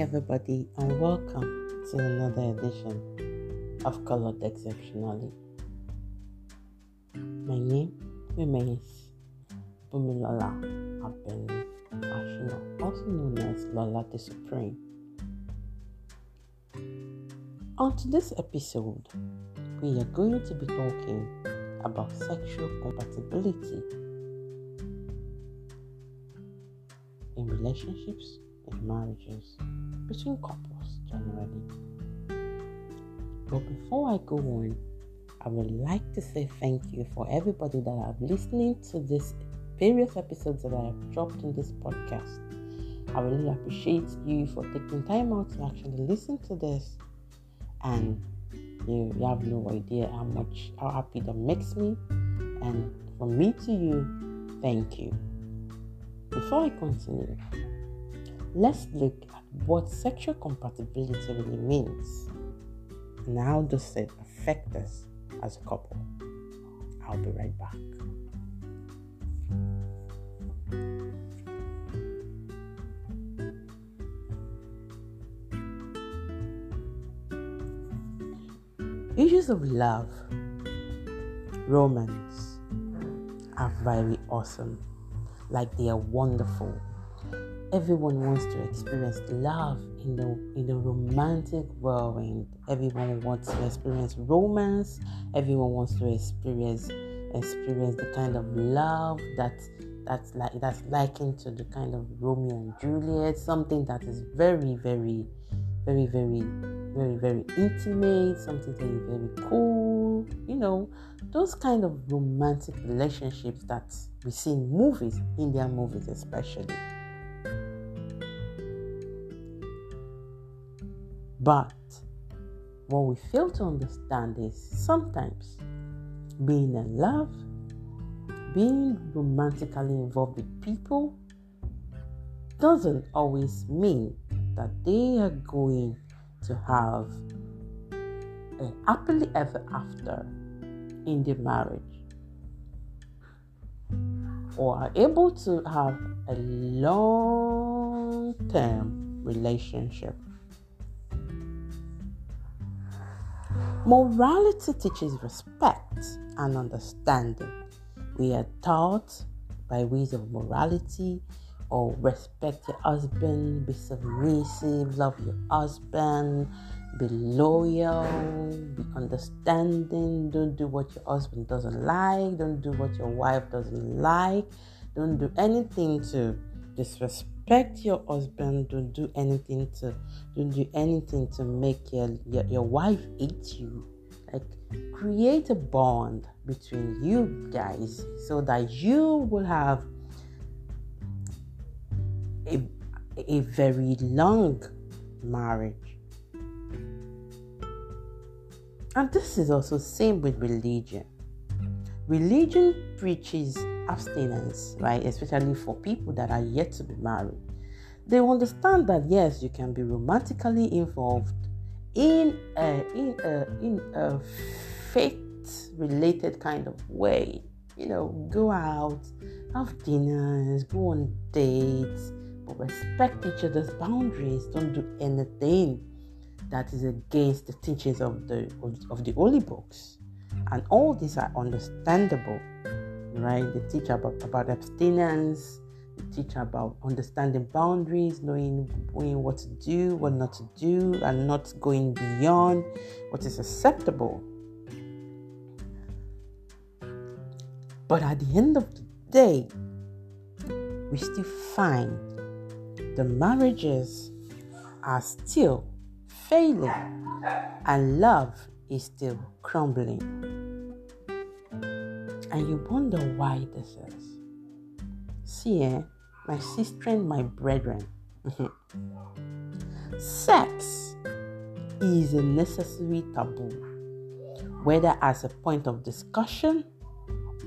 everybody, and welcome to another edition of Colored Exceptionally. My name remains Bumi Lola Abeni Ashina, also known as Lola the Supreme. On today's episode, we are going to be talking about sexual compatibility in relationships and marriages between couples generally. But before I go on, I would like to say thank you for everybody that are listening to these various episodes that I have dropped in this podcast. I really appreciate you for taking time out to actually listen to this, and you have no idea how happy that makes me. And from me to you, thank you. Before I continue, let's look at what sexual compatibility really means and how does it affect us as a couple. I'll be right back. Issues of love, romance are very awesome. Like, they are wonderful. Everyone wants to experience love in the romantic whirlwind. Everyone wants to experience romance. Everyone wants to experience the kind of love that's likened to the kind of Romeo and Juliet, something that is very, very, very, very, very, very intimate, something that is very cool. You know, those kind of romantic relationships that we see in movies, Indian movies especially. But what we fail to understand is sometimes being in love, being romantically involved with people, doesn't always mean that they are going to have a happily ever after in their marriage, or are able to have a long-term relationship. Morality teaches respect and understanding. We are taught by ways of morality, or respect your husband, be submissive, love your husband, be loyal, be understanding, don't do what your husband doesn't like, don't do what your wife doesn't like, don't do anything to disrespect your husband, don't do anything to make your wife hate you. Like, create a bond between you guys so that you will have a very long marriage. And this is also same with religion. Religion preaches abstinence, right? Especially for people that are yet to be married. They understand that yes, you can be romantically involved in a faith-related kind of way. You know, go out, have dinners, go on dates, but respect each other's boundaries. Don't do anything that is against the teachings of the holy books. And all these are understandable, right? They teach about abstinence, they teach about understanding boundaries, knowing what to do, what not to do, and not going beyond what is acceptable. But at the end of the day, we still find the marriages are still failing and love is still crumbling. And you wonder why this is. See, my sister and my brethren, sex is a necessary taboo, whether as a point of discussion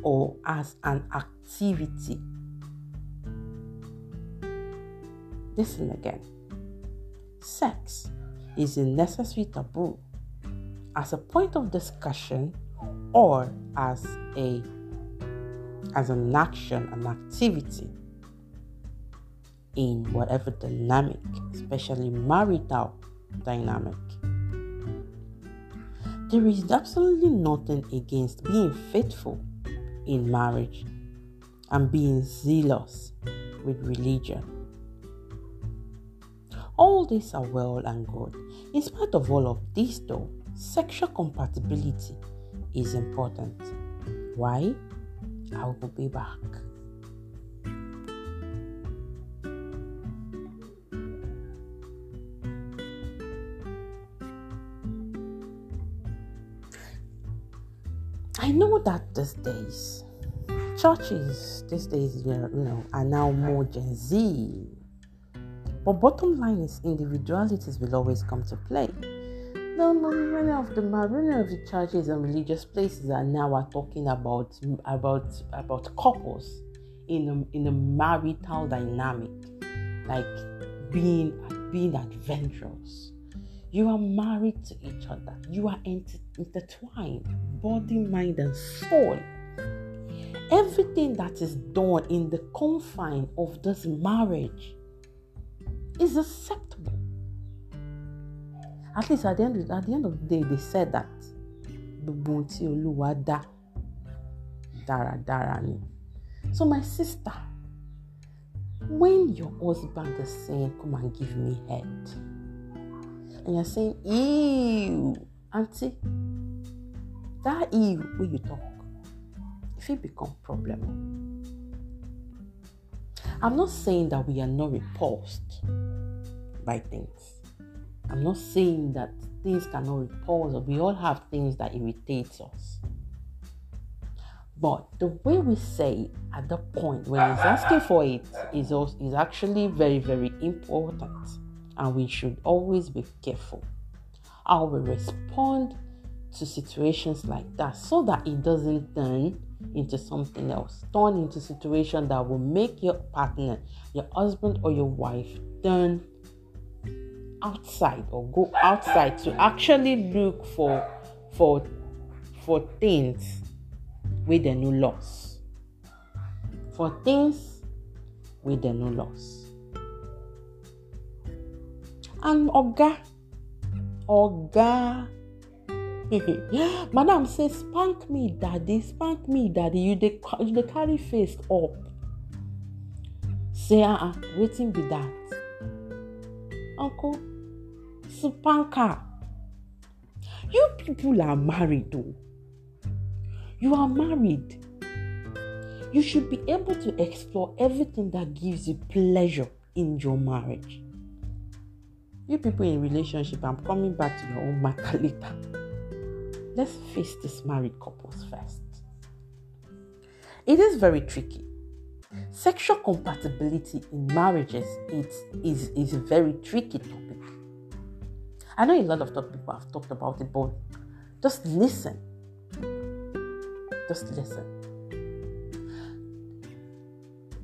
or as an activity. Listen again. Sex is a necessary taboo as a point of discussion or as an action, an activity. in whatever dynamic, especially marital dynamic. There is absolutely nothing against being faithful in marriage and being zealous with religion. All these are well and good. In spite of all of this though, sexual compatibility is important. Why? I will be back. I know that these days, churches these days, are now more Gen Z. But bottom line is individualities will always come to play. Now, many of the churches and religious places are now talking about couples in a marital dynamic, like being adventurous. You are married to each other. You are intertwined, body, mind, and soul. Everything that is done in the confine of this marriage is acceptable. At least at the end of the day, they said that Dara. So my sister, when your husband is saying, "Come and give me head," and you're saying, "Ew, auntie," that ew when you talk, if it become problem. I'm not saying that we are not repulsed by things. I'm not saying that things cannot repulse us. We all have things that irritates us. But the way we say at the point when he's asking for it is actually very, very important. And we should always be careful how we respond to situations like that, so that it doesn't turn into something else, turn into a situation that will make your partner, your husband or your wife, turn outside or go outside to actually look for things with a new loss. For things with a new loss. And Oga, madam say, spank me daddy, you dey carry face up. Say, wetin be that? Uncle, spanker. You people are married though. You are married. You should be able to explore everything that gives you pleasure in your marriage. You people in relationship, I'm coming back to your own matter later. Let's face these married couples first. It is very tricky. Sexual compatibility in marriages is a very tricky topic. I know a lot of people have talked about it, but just listen. Just listen.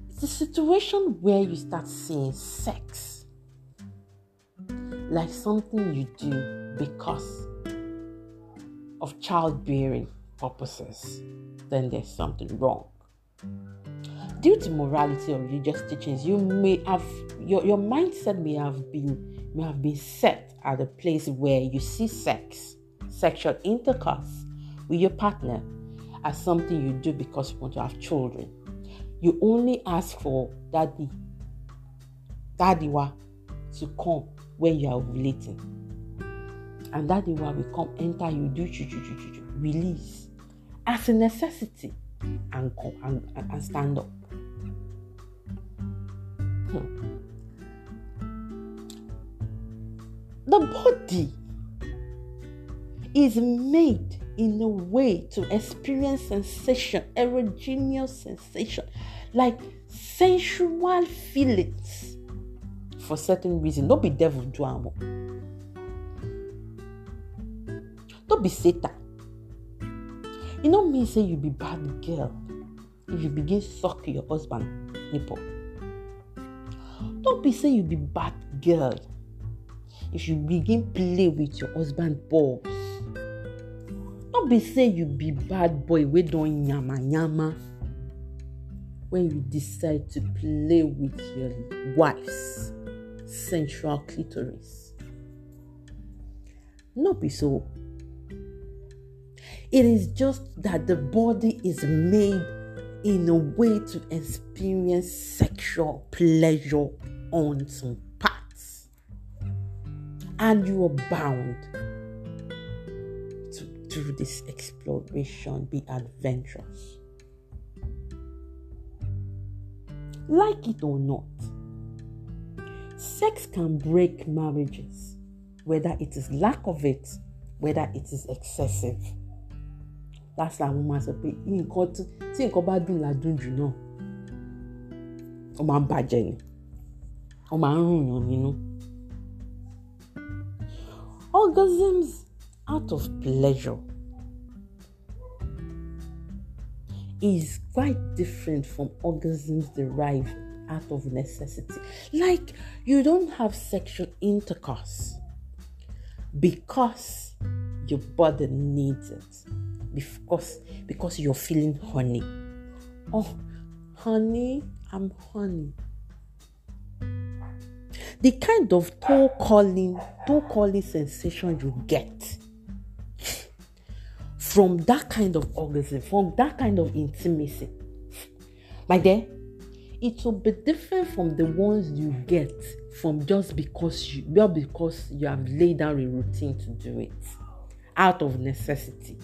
It's the situation where you start seeing sex like something you do because of childbearing purposes, then there's something wrong. Due to morality or religious teachings, you may have your mindset may have been set at a place where you see sex, sexual intercourse with your partner as something you do because you want to have children. You only ask for daddy to come when you are ovulating, and that the one will come enter you, do release as a necessity, and come and stand up. The body is made in a way to experience sensation, erogenous sensation, like sensual feelings. For certain reason, don't be devil do am. Don't be Satan. You know me say you be bad girl if you begin suck your husband nipple. Don't be say you be bad girl if you begin play with your husband balls. Don't be say you be bad boy we don't yama yama. when you decide to play with your wife's sensual clitoris. Not be so. It is just that the body is made in a way to experience sexual pleasure on some parts, and you are bound to do this exploration, be adventurous. Like it or not, sex can break marriages, whether it is lack of it, whether it is excessive. That's why woman say pé nǹkan tí nǹkan bá dùn la dùn jù náà. Ó máa ń bàjẹ́ ni. Ó máa ń rùn yàn nínú. Orgasms out of pleasure is quite different from orgasms derived out of necessity. Like you don't have sexual intercourse because your body needs it. Because you're feeling horny. Oh, honey, I'm horny. The kind of toe-calling sensation you get from that kind of orgasm, from that kind of intimacy, my dear, it will be different from the ones you get from just because you have laid down a routine to do it out of necessity.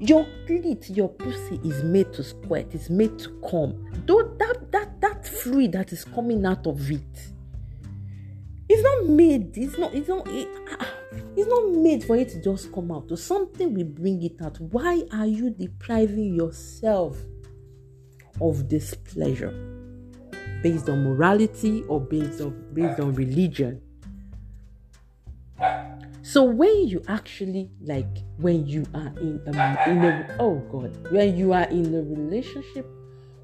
Your clit, your pussy is made to squirt, it's made to come. Though that fluid that is coming out of it, it's not made for it to just come out. So something will bring it out. Why are you depriving yourself of this pleasure based on morality or based on religion? So when you actually, like, when you are in a relationship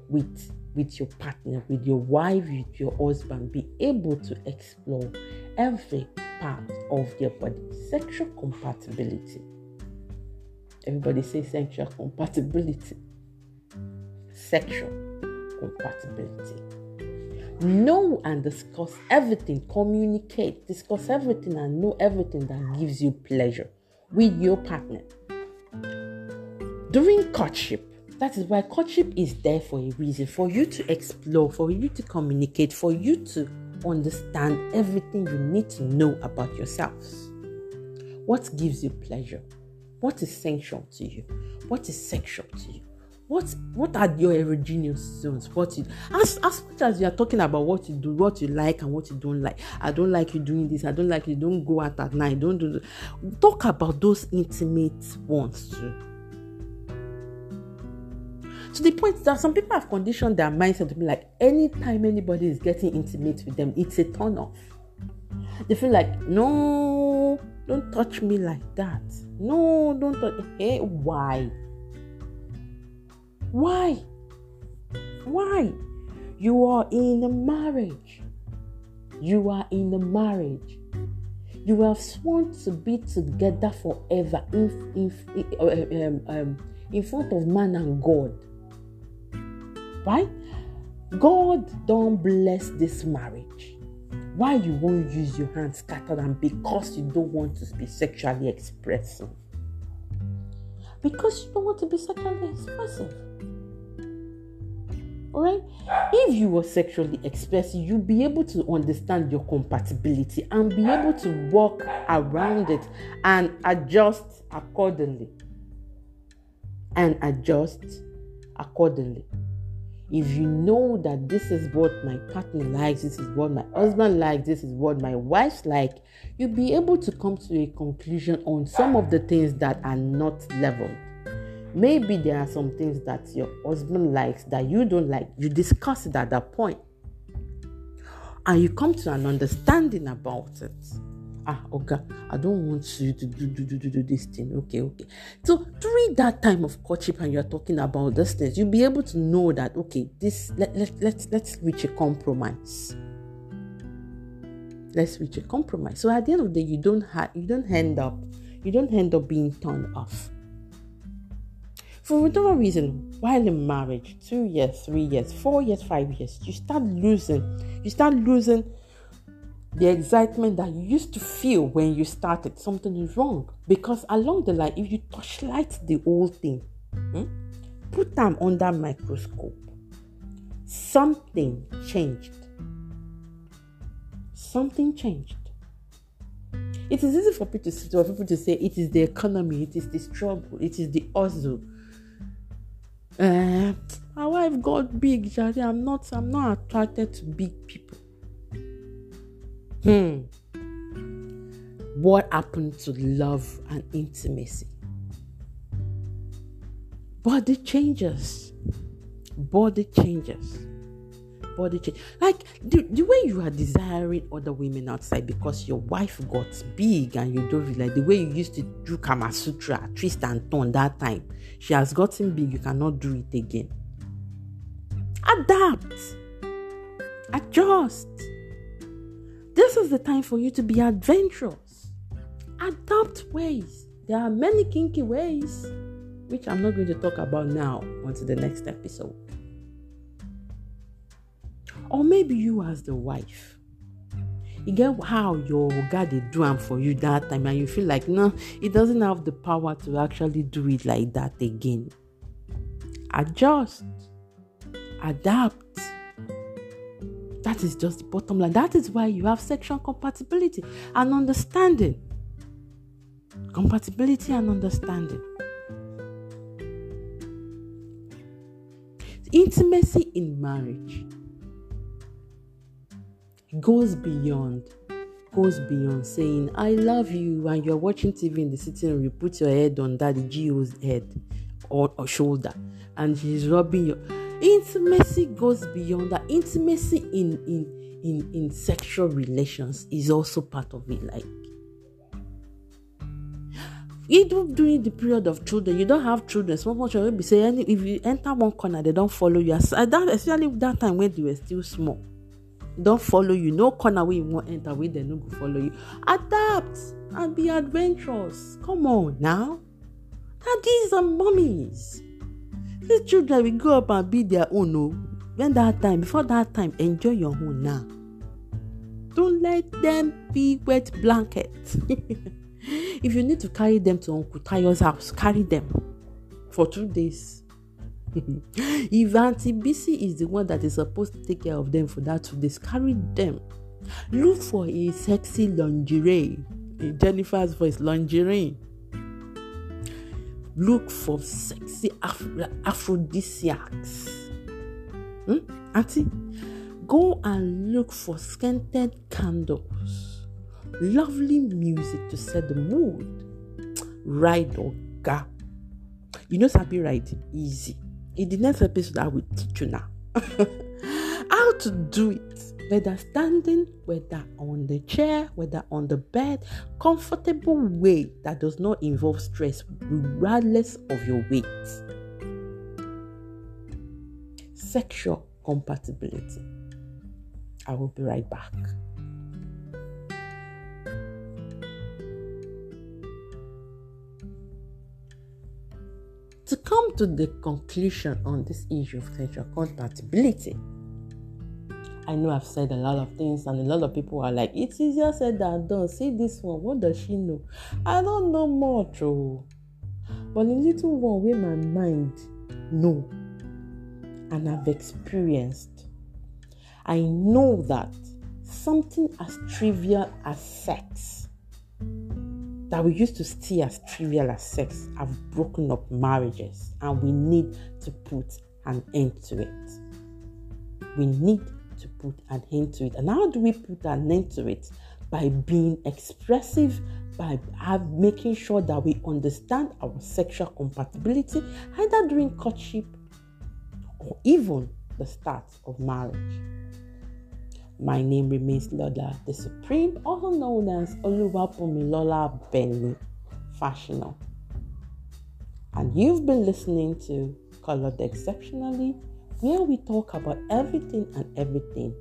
with your partner, with your wife, with your husband, be able to explore every part of their body. Sexual compatibility. Everybody say sexual compatibility. Sexual compatibility. Know and discuss everything, communicate, discuss everything and know everything that gives you pleasure with your partner. During courtship, that is why courtship is there for a reason, for you to explore, for you to communicate, for you to understand everything you need to know about yourselves. What gives you pleasure? What is sensual to you? What is sexual to you? What are your erogenous zones? As much as you are talking about what you do, what you like and what you don't like. I don't like you doing this. I don't like you. Don't go out at night. Don't do this. Talk about those intimate ones too. To the point that some people have conditioned their mindset to be like, anytime anybody is getting intimate with them, it's a turn off. They feel like, no, don't touch me like that. No, don't touch me. Hey, why? Why? You are in a marriage. You have sworn to be together forever in front of man and God. Right? God don't bless this marriage. Why you won't use your hands scattered and because you don't want to be sexually expressive? Because you don't want to be sexually expressive. Alright? If you were sexually expressive, you'll be able to understand your compatibility and be able to work around it and adjust accordingly. If you know that this is what my partner likes, this is what my husband likes, this is what my wife likes, you'll be able to come to a conclusion on some of the things that are not leveled. Maybe there are some things that your husband likes that you don't like. You discuss it at that point. And you come to an understanding about it. Okay, I don't want you to do this thing. Okay. So during that time of courtship and you're talking about these things, you'll be able to know that, okay, let's reach a compromise. So at the end of the day, you don't end up you don't end up being turned off. For whatever reason, while in marriage, 2 years, 3 years, 4 years, 5 years, you start losing the excitement that you used to feel when you started. Something is wrong, because along the line, if you torchlight the whole thing, put them under microscope, something changed. Something changed. It is easy for people to say it is the economy, it is the struggle, it is the hustle. My wife got big, I'm not attracted to big people. What happened to love and intimacy? Body changes. Like the way you are desiring other women outside because your wife got big and you don't realize, the way you used to do Kama Sutra, twist and turn that time, she has gotten big, you cannot do it again. Adapt. Adjust. This is the time for you to be adventurous. Adopt ways. There are many kinky ways, which I'm not going to talk about now until the next episode. Or maybe you as the wife, you get how your guy dey do am for you that time and you feel like, no, it doesn't have the power to actually do it like that again. Adjust. Adapt. That is just the bottom line. That is why you have sexual compatibility and understanding. Compatibility and understanding. Intimacy in marriage goes beyond saying, I love you, and you're watching TV in the sitting room, you put your head on Daddy Gio's head or shoulder, and she's rubbing your... Intimacy goes beyond that. Intimacy in sexual relations is also part of it. Like, even during the period of children, you don't have children. Some people will be saying, if you enter one corner, they don't follow you. Especially that time when they were still small, don't follow you. No corner where you won't enter, where they don't go follow you. Adapt and be adventurous. Come on now, daddies and mummies. These children will grow up and be their own. Oh. Before that time, enjoy your own now. Don't let them be wet blankets. If you need to carry them to Uncle Tayo's house, carry them for 2 days. If Auntie BC is the one that is supposed to take care of them for that 2 days, carry them. Look for a sexy lingerie. In Jennifer's voice, lingerie. Look for sexy aphrodisiacs. Auntie, go and look for scented candles, lovely music to set the mood. Ride or gap. You know, Sabi riding easy. In the next episode, I will teach you now how to do it. Whether standing, whether on the chair, whether on the bed, comfortable way that does not involve stress, regardless of your weight. Sexual compatibility. I will be right back. To come to the conclusion on this issue of sexual compatibility, I know I've said a lot of things and a lot of people are like, it's easier said than done. See this one, what does she know? I don't know much. Oh. But the little one where my mind know and I've experienced, I know that something as trivial as sex, that we used to see as trivial as sex, have broken up marriages, and we need to put an end to it. We need to put an end to it. And how do we put an end to it? By being expressive, by making sure that we understand our sexual compatibility, either during courtship or even the start of marriage. My name remains Lola the Supreme, also known as Oluwapomilola Benny Fashionable. And you've been listening to Colored Exceptionally, where we talk about everything and everything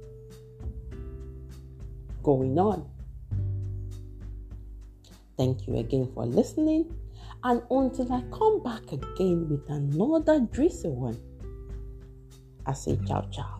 going on. Thank you again for listening, and until I come back again with another juicy one, I say ciao ciao.